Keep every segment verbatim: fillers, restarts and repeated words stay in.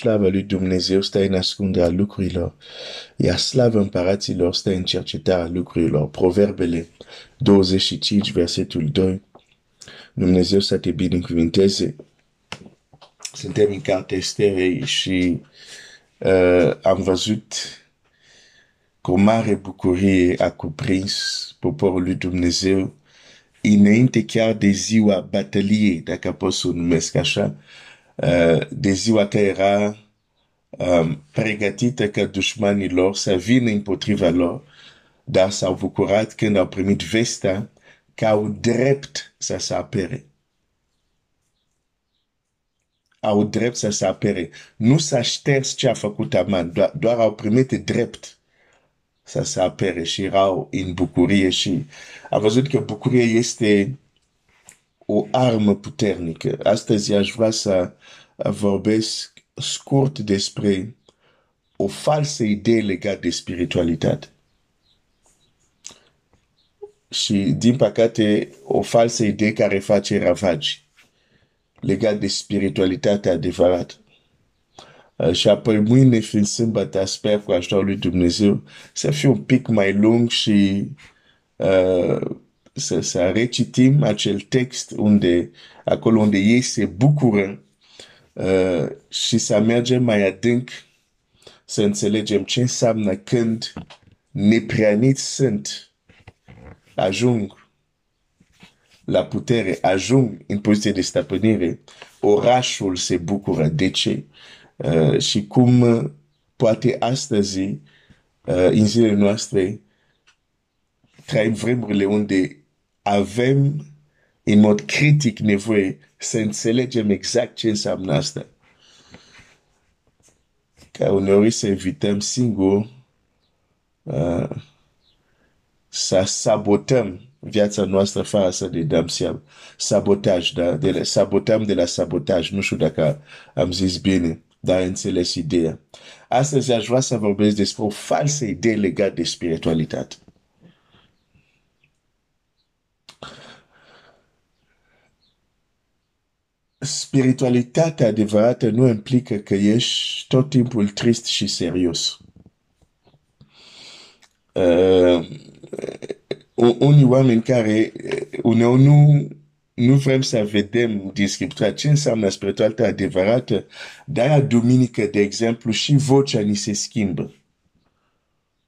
slavă lui Dumnezeu stă în ascunde a lucrurilor, iar slavă împăraților stă în cercetarea lucrurilor. Proverbele douăzeci și cinci, versetul doi. Dumnezeu să te binecuvinteze. Suntem în cartea Esterei și uh, am văzut cu mare bucurie a cuprins poporul lui Dumnezeu înainte chiar de ziua batăliei, dacă pot să o numesc așa, uh, de ziua care era um, pregătită ca dușmanii lor să vină împotriva lor, dar s-au bucurat când au primit vestea că au drept să se apere. Au drept să se apere. Nu s-a șters ce a făcut Aman, doar, doar au primit drept să se apere și erau în bucurie și am văzut că bucurie este o armă puternică. Astăzi aș vrea să vorbesc scurt despre o falsă idee legată de spiritualitate. Și din păcate o falsă idee care face ravagi legat de spiritualitatea adevărată. Uh, și apoi mâine fiind sâmbătă, sper cu ajutorul lui Dumnezeu să fie un pic mai lung și uh, să, să recitim acel text unde, acolo unde ei se bucură uh, și să mergem mai adânc, să înțelegem ce înseamnă când nepreaniți sunt, ajung la putere, ajung în poziție de stăpânire, orașul se bucură. De ce? Uh, și cum poate astăzi, uh, în zilele noastre, trăim vremurile unde avem în mod critic nevoie să înțelegem exact ce înseamnă asta. Ca uneori să evităm singur uh, să sabotăm viața noastră fără să ne dăm seama. Sabotaj, da? De la, sabotăm de la sabotaj. Nu știu dacă am zis bine, dar înțeles ideea. Astăzi aș vrea să vorbesc despre o falsă idee legată de spiritualitate. Spiritualitatea adevărată nu implică că ești tot timpul trist și serios. Uh, unii oameni care uneori nu, nu vrem să vedem din Scriptura ce înseamnă spiritualitatea adevărată, dar la duminică, de exemplu, și vocea ni se schimbă.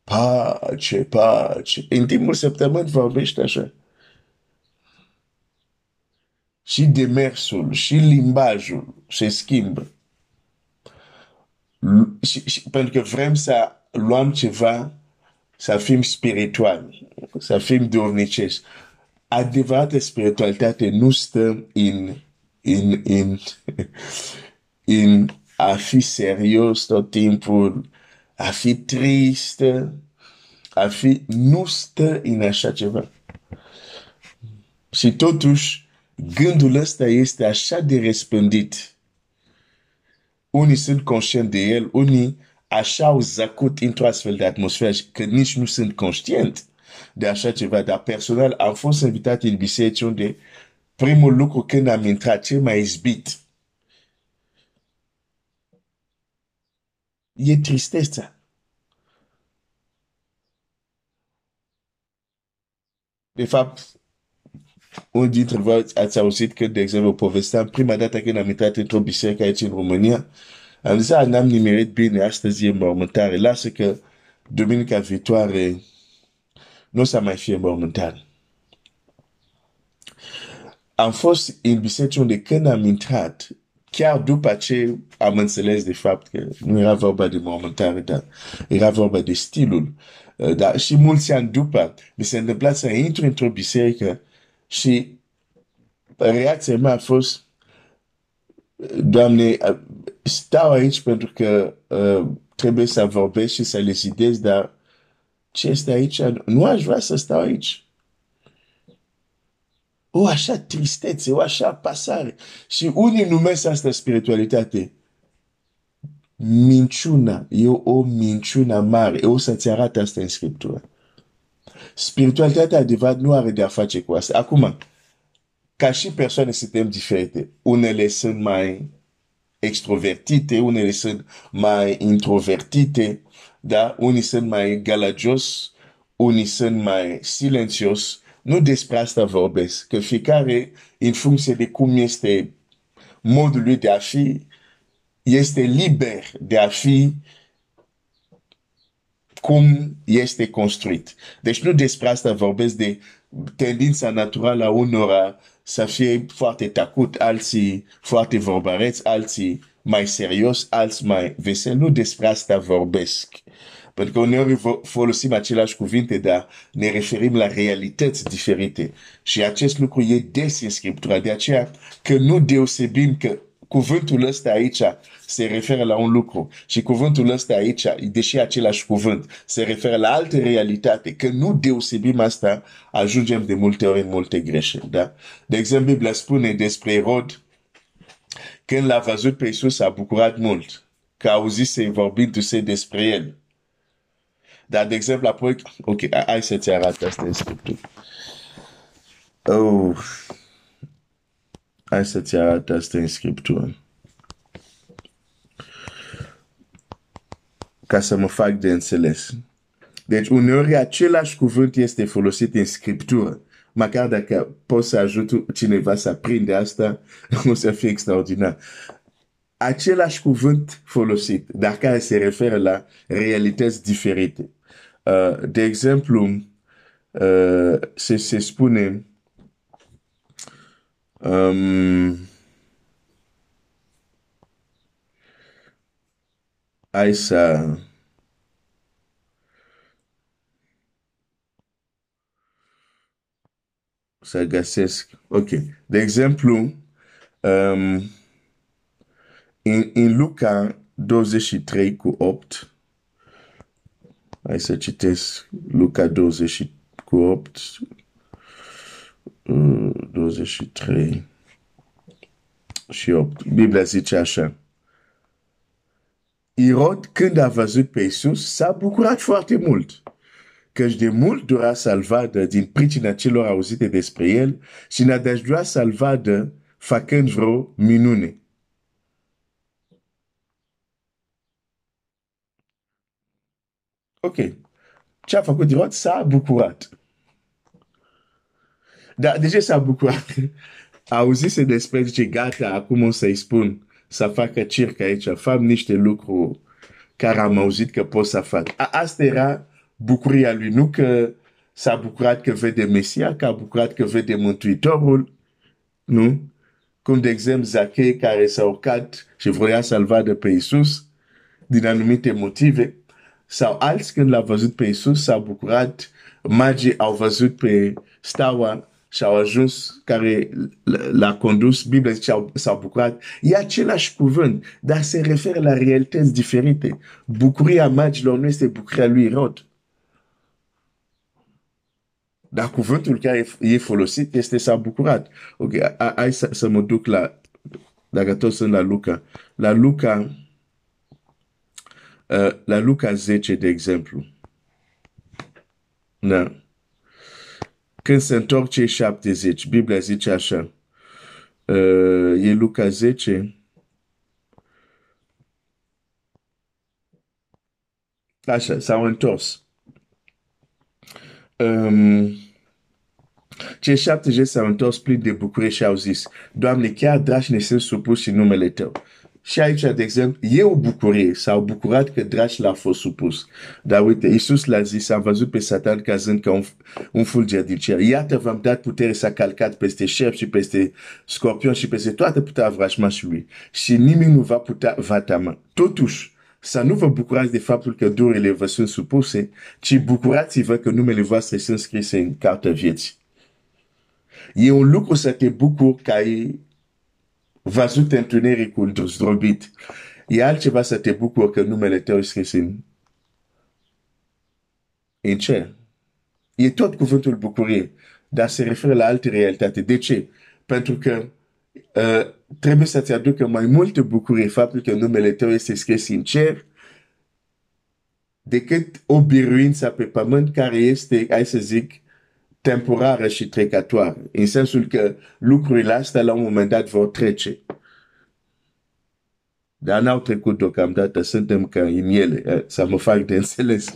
Pace, pace. În timpul săptămânii vorbești așa. Și demersul, și limbajul se schimbă. Și, și, pentru că vrem să luăm ceva, să fim spirituali, să fim duhovnicești. Adevărată spiritualitate nu stă în, în, în, în a fi serios tot timpul, a fi trist, a fi... Nu stă în așa ceva. Și totuși, gândul ăsta este așa de răspândit. Unii sunt conștienți de el, unii așa au zăcut într-o astfel de atmosferă că nici nu sunt conștient de așa ceva. Dar personal am fost invitat în biserici unde primul lucru când am intrat ce m-a izbit e tristețea. De fapt, unii dintre voi ați auzit că, de exemplu, povesteam prima dată când am intrat într-o biserică aici în România. Am zis, n-am nimerit bine, astăzi e mormântare. Lasă că duminica viitoare nu o să mai fie mormântare. Am fost în biserică unde când am intrat, chiar după ce am înțeles de fapt că nu era vorba de mormântare, dar era vorba de stilul. Dar și mulți ani după, mi s-a întâmplat să intru într-o biserică și reacția mea a fost, Doamne, stau aici pentru că uh, trebuie să vorbesc și să le zidez, dar ce este aici? Nu aș vrea să stau aici. O așa tristețe, o așa pasare. Și unii numesc asta spiritualitate. Minciuna, e o minciună mare. Eu o să-ți arată asta în Scriptură. Spiritualitatea adevărată nu are de a face cu asta. Acum, ca și persoane suntem diferite. Unele sunt mai extrovertite, unele sunt mai introvertite, da? Unii sunt mai galagios, unii sunt mai silențios. Nu despre asta vorbesc, că fiecare, în funcție de cum este modul lui de a fi, este liber de a fi cum este construit. Deci nu despre asta vorbesc, de tendința naturală a unora să fie foarte tacut, alții foarte vorbareți, alții mai serios, alții mai vesel. Nu despre asta vorbesc. Pentru că uneori folosim aceleași cuvinte, dar ne referim la realități diferite. Și acest lucru e des în Scriptura. De aceea că nu deosebim că cuvântul ăsta aici se referă la un lucru și cuvântul ăsta aici, deși același cuvânt, se referă la altă realitate, că nu deosebim asta, ajungem de multe ori în multe greșeli. Da? De exemplu, Biblia spune despre Irod, când l-a văzut pe Iisus, a bucurat mult, că auzise vorbindu-se despre el. Dar, de exemplu, apoi... Ok, hai să-ți arăt asta în Scriptură. Oh... Hai să-ți arăt asta în Scriptură. Ca să mă fac de înțeles. Deci, uneori, același cuvânt este folosit în Scriptură. Măcar dacă poți să ajut cineva să prinde asta, o să fie extraordinar. Același cuvânt folosit, dar care se referă la realități diferite. Uh, de exemplu, uh, se, se spune... Um, hai să să găsesc. Ok. De exemplu, um, în, în Luca douăzeci și trei cu opt, hai să citesc Luca douăzeci și trei cu opt, douăzeci și trei și opt. Biblia zice așa. Irod, când a văzut pe Iisus, s-a bucurat foarte mult, căci de mult dura salvadă din pricina celor auzite despre el și n-a salvadă făcând vreo minune. Ok. Ce a făcut Irod? S-a bucurat. Da, deja s-a bucurat. Auzise despre, zice, gata, acum o să-i spun să facă circ aici, fam niște lucruri care am auzit că pot să fac. Asta era bucuria lui, nu că s-a bucurat că vede Mesia, că a bucurat că vede Mântuitorul, nu? Cum, de exemplu, Zachei, care s-a urcat și vroia salva de pe Iisus din anumite motive, sau alți, când l-a văzut pe Iisus, s-a bucurat, magii au văzut pe staua și au ajuns, care l-a condus, Biblia zice, s-au bucurat. E același cuvânt, dar se referă la realități diferite. Bucuria magilor nu este bucuria lui Irod. Dar cuvântul care e folosit este s-a bucurat. Ok, hai să mă duc la, dacă toți sunt la Luca. La Luca, uh, la Luca zece, de exemplu. Da. Când se întorc cei șaptezeci, Biblia zice așa, uh, e Luca zece, așa, s-au întors. Um, cei șaptezeci s-au întors plini de bucurie și au zis, Doamne, chiar dragi ne sunt supuși în numele Tău. Și aici, de exemplu, e o bucurie, s-au bucurat că dragi l-a fost supus. Dar uite, Iisus l-a zis, am văzut pe Satan cazând ca un, un fulger din cer. Iată, v-am dat putere să calcați peste șerpi și peste scorpion și peste toată puterea vrăjmașului. Și nimeni nu va putea va tama. Totuși, să nu vă bucurați de faptul că durile vă sunt supuse, ci bucurați-vă că numele voastre sunt scrise în cartea vieții. E un lucru să te bucuri ca e văzut întunericul zdrobit. E altceva să te bucuri că numele Tău e scris în, în cer. E tot cuvântul bucurie, dar se referă la alte realitate. De ce? Pentru că uh, trebuie să-ți aducă mai multă bucurie faptul că numele Tău este scris în cer decât o biruință pe pământ care este, hai să zic, temporară și trecătoare. În sensul că lucrurile astea la un moment dat vor trece. Dar n-au trecut deocamdată, suntem ca în ele, să mă fac de înțeles.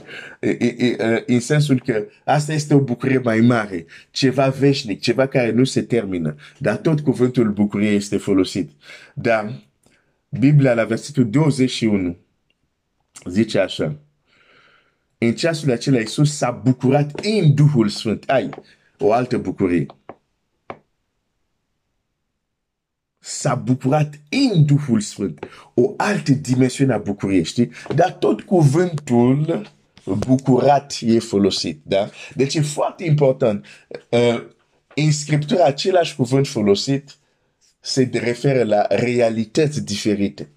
În sensul că asta este o bucurie mai mare, ceva veșnic, ceva care nu se termină. Dar tot cuvântul bucurie este folosit. Dar Biblia, la versetul douăzeci și unu, zice așa. În ceasul acela, Iisus s-a bucurat în Duhul Sfânt. Ai, o altă bucurie. S-a bucurat în Duhul Sfânt. O altă dimensiune a bucuriei, știi? Dar tot cuvântul bucurat e folosit, da? Deci e foarte important. În Scriptură, același cuvânt folosit se referă la realități diferite.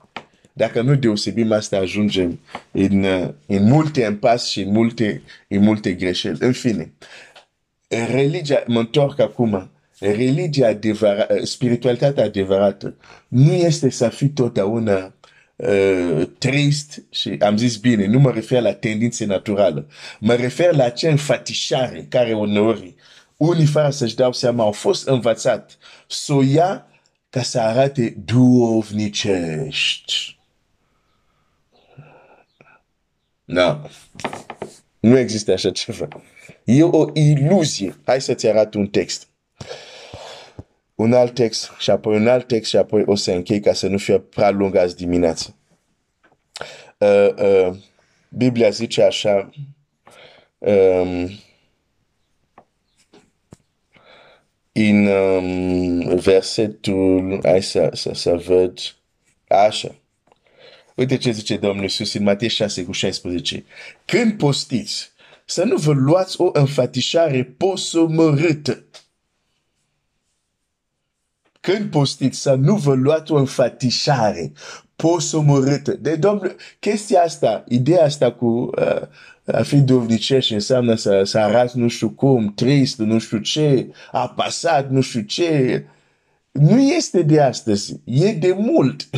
Dacă nu deosebim asta, ajungem în, în multe impas și în multe, în multe greșeli. În fine, religia, mă întorc acum, religia adevărată, spiritualitatea adevărată, nu este să fii totdeauna uh, trist și am zis bine, nu mă refer la tendințe naturală, mă refer la acea înfatișare care uneori, unii fără să-și dau seama, au fost învățat să o ia ca să arate duhovnicești. Nu. Nu există așa ceva. E o iluzie. Hai să-ți arăt un text. Un alt text și apoi un alt text și apoi o să închei ca să nu fie prea lung azi dimineață. Uh, uh, Biblia zice așa. Um, în um, versetul, hai să, să, să văd, așa. Uite ce zice Domnul Iisus în Matei șase cu șaisprezece. Când postiți, să nu vă luați o înfățișare posomorâtă. Când postiți, să nu vă luați o înfățișare posomorâtă. De Domnul, chestia asta, ideea asta cu uh, a fi dovnicești înseamnă să, să arăți nu știu cum, trist, nu știu ce, apasat, nu știu ce. Nu este de astăzi, e de mult.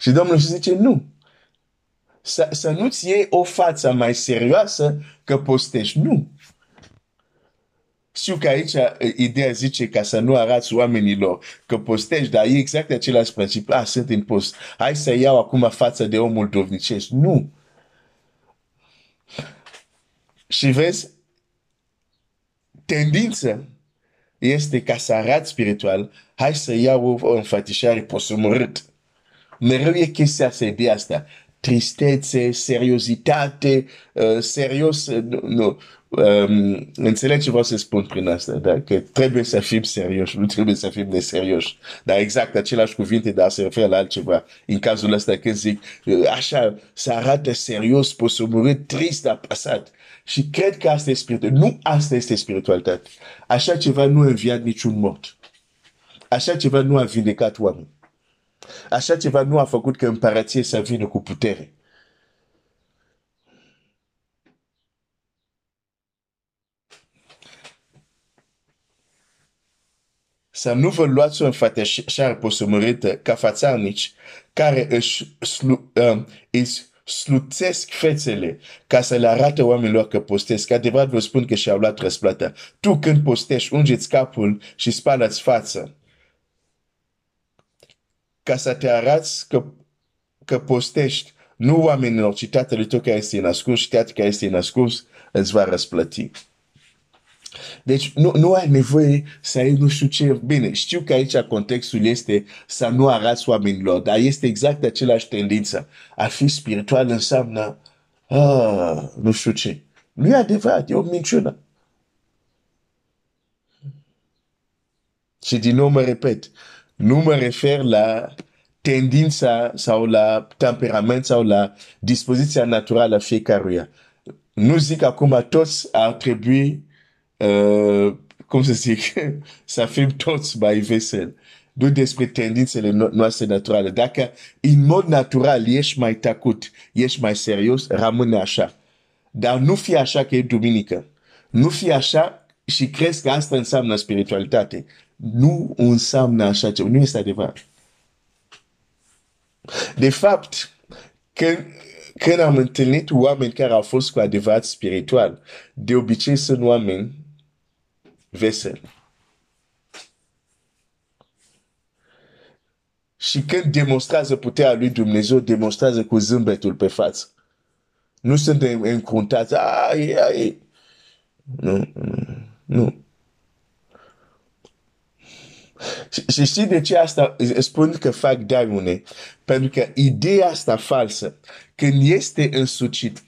Și Domnul Iisus zice, nu. Să, să nu-ți iei o față mai serioasă că postești. Nu. Știu că aici ideea zice ca să nu arăți oamenilor că postești, dar e exact același principiu. Ah, sunt în post. Hai să iau acum față de omul dovnicesc. Nu. Și vezi, tendința este ca să arăți spiritual, hai să iau o înfățișare posomorâtă. Mereu e chestia asta, ideea asta. Tristețe, seriozitate, uh, serios, uh, nu, nu. Um, înțeleg ce vreau să spun prin asta, da? Că trebuie să fim serioși, nu trebuie să fim neserioși. Dar exact același cuvinte, dar se referă la altceva. În cazul ăsta când zic, uh, așa, se arată serios, posomorât, trist, apăsat. Și cred că asta e spiritualitate. Nu asta este spiritualitate. Așa ceva nu a înviat niciun mort. Așa ceva nu a vindecat oameni. Așa ceva nu a făcut că împărăție să vină cu putere. Să nu vă luați o înfățișare posomorâtă ca fățarnici care își, slu, um, își sluțesc fețele ca să le arate oamenilor că postesc. Adevărat vă spun că și-au luat răsplata. Tu când postești, ungeți capul și spalați fața. Ca să te arăți că, că postești, nu oamenilor, ci tatălui tău care este ascuns și tatăl care este ascuns îți va răsplăti. Deci nu, nu ai nevoie să ai nu știu ce. Bine, știu că aici contextul este să nu arăți oamenilor, dar este exact același tendință. A fi spiritual înseamnă ah, nu știu ce. Nu e adevărat, e o minciună. Și din nou mă repet, nu mă refer la tendința sau la temperament sau la dispoziția naturală a fiecăruia. Nu zic acum toți ar trebui, uh, cum să zic, să fim toți mai veseli. Nu despre tendințele noastre naturale. Dacă în mod natural ești mai tăcut, ești mai serios, rămâne așa. Dar nu fi așa că e duminică. Nu fi așa și crezi că asta înseamnă spiritualitate. Nu înseamnă așa ceva. Nu este adevărat. De fapt, când, când am întâlnit oameni care au fost cu adevărat spiritual, de obicei sunt oameni veseli. Și când demonstrează puterea lui Dumnezeu, demonstrează cu zâmbetul pe față. Nu sunt încruntați. Ai, ai. Nu, nu. Și știi de ce asta spun că fac daune? Pentru că ideea asta falsă, când este însușită,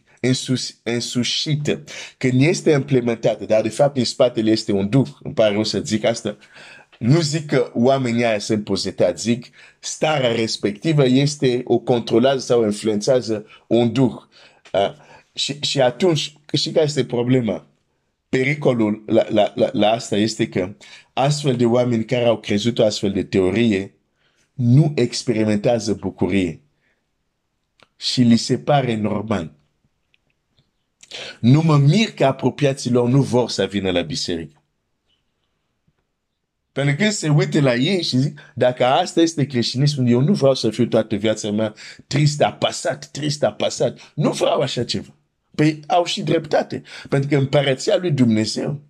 însușită, când este implementată, dar de fapt în spatele este un duh, îmi pare rău să zic asta, nu zic că oamenii aia sunt pozitați, zic starea respectivă este o controlează sau influențează un duh. Și atunci, și care este problema? Pericolul la, la, la, la asta este că astfel de oameni care au crezut o astfel de teorie nu experimentează bucurie și li se pare normal. Nu mă mir că apropiaților nu vor să vină la biserică. Pentru că se uită la ei și zic, dacă asta este creștinism, eu nu vreau să fiu toată viața mea trist, apasat, trist, apasat. Nu vreau așa ceva. Păi au și dreptate. Pentru că împărăția lui Dumnezeu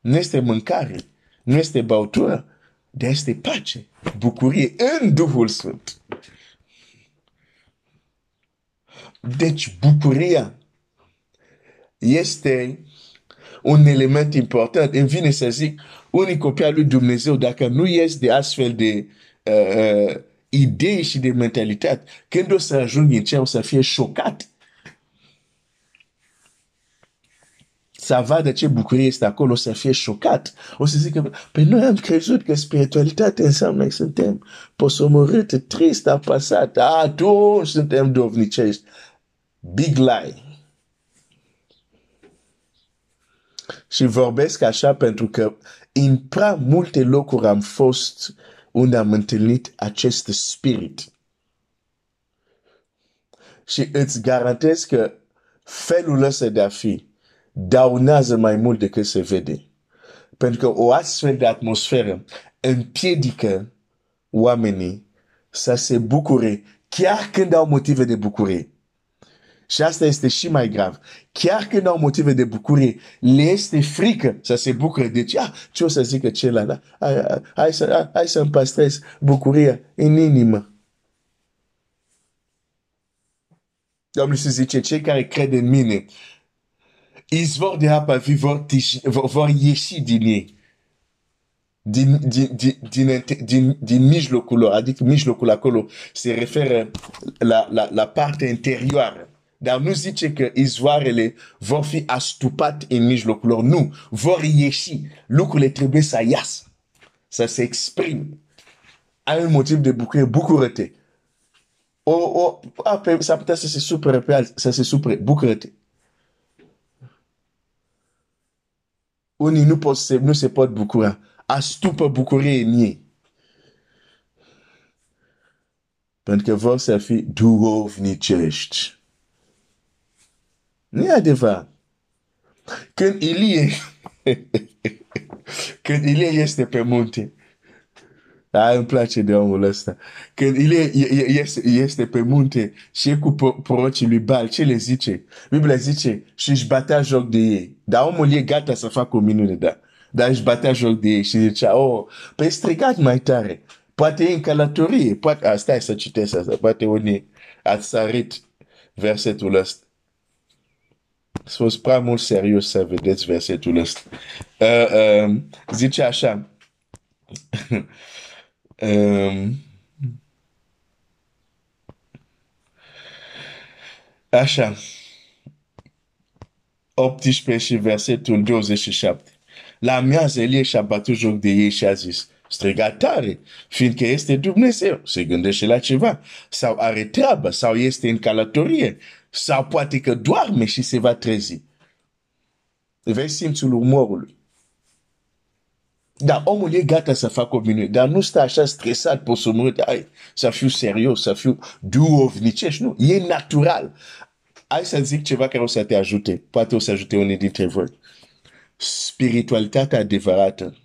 nu este mâncare, nu este băutură, dar este pace, bucurie în Duhul Sfânt. Deci bucuria este un element important. Îmi vine să zic, unii copii al lui Dumnezeu, dacă nu ies de astfel de uh, idei și de mentalitate, când o să ajungi în cer, o să fie șocat. Să vadă ce bucurie este acolo, o să fie șocat. O să zică, păi noi am crezut că spiritualitatea înseamnă că suntem posomorâte, trist, apasat, atunci suntem dovnicești. Big lie. Și vorbesc așa pentru că în prea multe locuri am fost unde am întâlnit acest spirit. Și îți garantez că felul ăsta de a fi daunează mai mult decât se vede. Pentru că o astfel de atmosferă împiedică oamenii să se bucure chiar când au motive de bucurie. Și asta este și mai grav. Chiar când au motive de bucurie, le este frică să se bucure. Deci, ah, ce o să zică celălalt? Hai să, hai să-mi păstrez bucuria în inimă. Domnul Iisus zice, cei care cred în mine, izvor de apă vivă vor ieși din ei, din, din, din, din, din, din mijlocul lor, adică mijlocul acolo se referă la, la, la partea interioară. Dar nu zice că izvoarele vor fi astupate în mijlocul lor, nu, vor ieși, lucrurile trebuie să iasă, să se exprime. Ai un motiv de bucurie, bucură-te. S-ar putea să se supere pe alții, să se supere, bucură-te. Unii nu, pot se, nu se pot bucura. Astupă bucurie în ei. Pentru că vor să fie duhovnicești. Nu e adevărat. Când Ilie, când Ilie este pe munte, da, îmi place de omul ăsta. Când Ilie este pe munte și e cu prorocii lui Baal, ce le zice? Biblia zice, și își batea joc de ei. Dar omul e gata să facă o minune, da. Dar își batea joc de ei și zicea, oh, păi strigați mai tare. Poate e în călătorie. Poate... A, stai să citesc asta. Poate unii ați sărit versetul ăsta. Ați fost prea mult serios să vedeți versetul ăsta. Uh, uh, zice așa. Um, așa, optsprezece și versetul douăzeci și șapte. La amiază Ilie și-a bătut joc de ei și a zis, striga tare, fiindcă este Dumnezeu, se gândește la ceva, sau are treabă, sau este în călătorie, sau poate că doarme și se va trezi. Vei simțul umorului. Dar omul e gata să facă o minune. Dar nu stă așa stresat pentru să mă ai, să fiu serios, să fiu duhovnicești. Nu, e natural. Hai să zic ceva care o să te ajute. Poate o să ajute unii dintre voi. Spiritualitatea adevărată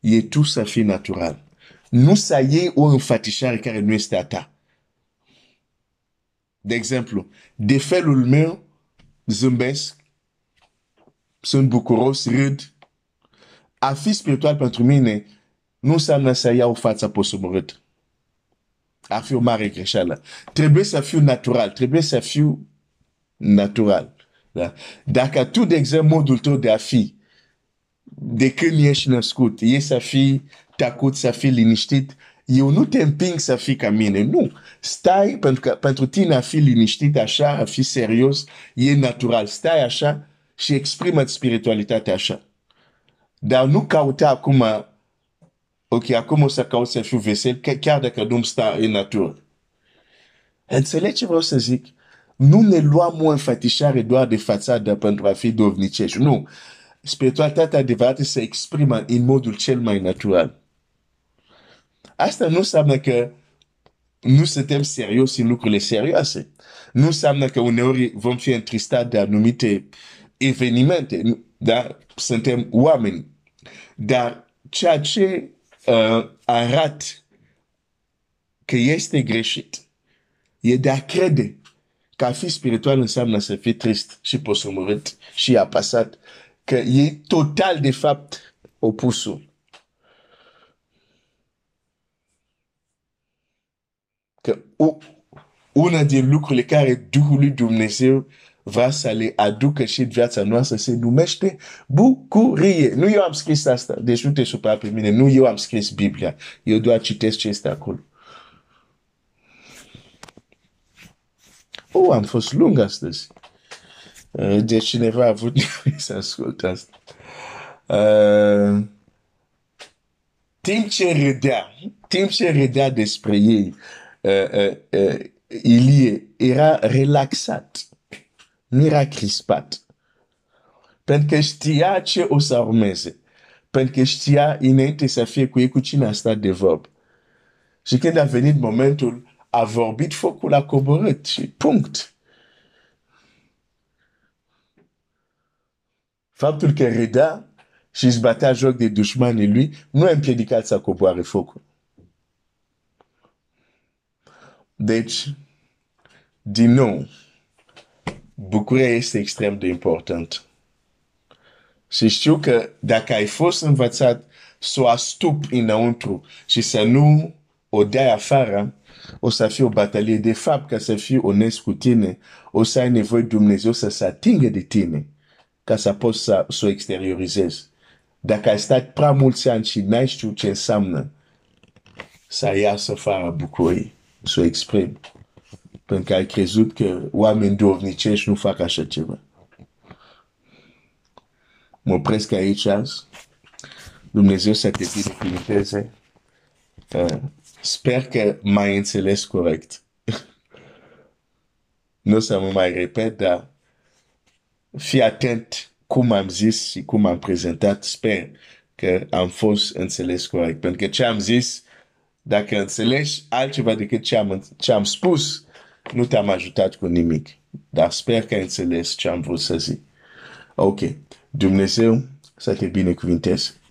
e tu să fii natural. Nu să iei o înfățișare care nu este a ta. De exemplu, de felul meu zâmbesc, sunt bucuros, râd. A fi spiritual pentru mine nu înseamnă să iau fața posomorâtă. afirmare greșeală. Trebuie să fiu natural, trebuie să fiu natural. Da? Dacă tu, de exemplu, modul tău de a fi, de când ești născut, e să fii tacut, să fii liniștit, eu nu te împing să fii ca mine, nu. Stai, pentru că pentru tine a fi liniștit așa, a fi serios, e natural. Stai așa și exprimă-ți spiritualitatea așa. Dar nu cauta acum, ok, acum o să caut să fiu vesel, chiar dacă nu-mi stă în natură. Înțelegi ce vreau să zic? Nu ne luăm o înfățișare doar de fațadă pentru a fi dovnicești. Nu. Spiritualitatea adevărată se exprimă în modul cel mai natural. Asta nu înseamnă că nu suntem serios în lucrurile serioase. Nu înseamnă că uneori vom fi întristați de anumite evenimente, dar suntem oameni. Dar ceea ce uh, arată că este greșit e de a crede că a fi spiritual înseamnă să fii trist și posomorât și apăsat, că e total de fapt opusul. Că una din lucrurile care Duhul lui Dumnezeu va să le aducă și viața noastră se numește bucurie. Nu eu am scris asta, deci nu te supăra pe mine, nu eu am scris Biblia. Eu doar citesc ce este acolo. Oh, am fost lung astăzi. Deci cineva a avut nevoie să asculte asta. Uh, timp ce râdea, timp ce râdea despre ei, Uh, uh, uh, Ilie era relaxat, nu era crispat, pentru că știa ce o să urmeze, pentru că știa înainte să fie cu ei cu cine a stat de vorb. Și când a venit momentul, a vorbit, focul a coborât și punct. Faptul că râdea și își batea joc de dușmanii lui nu a împiedicat să coboare focul. Deci, din nou, bucuria este extrem de important. Și știu că dacă ai fost învățat să o astupi înăuntru și să nu o dai afară, o să fie o batalie. De fapt, ca să fii onest cu tine, o să ai nevoie Dumnezeu să se atingă de tine, ca să poți să o exteriorizezi. Dacă ai stat prea mulți ani și n-ai știut ce înseamnă, să iasă afară bucurii. Să o exprim. Pentru că ai crezut că oameni dovnicești nu fac așa ceva. Mă opresc aici azi. Dumnezeu să te binecuvânteze. Sper că m-ai înțeles corect. Nu o să mă mai repet, dar fii atent cum am zis și cum am prezentat. Sper că am fost înțeles corect. Pentru că ce am zis, dacă înțelegi altceva decât ce am, ce am spus, nu te-am ajutat cu nimic. Dar sper că ai înțeles ce am vrut să zic. Ok. Dumnezeu să te binecuvânteze.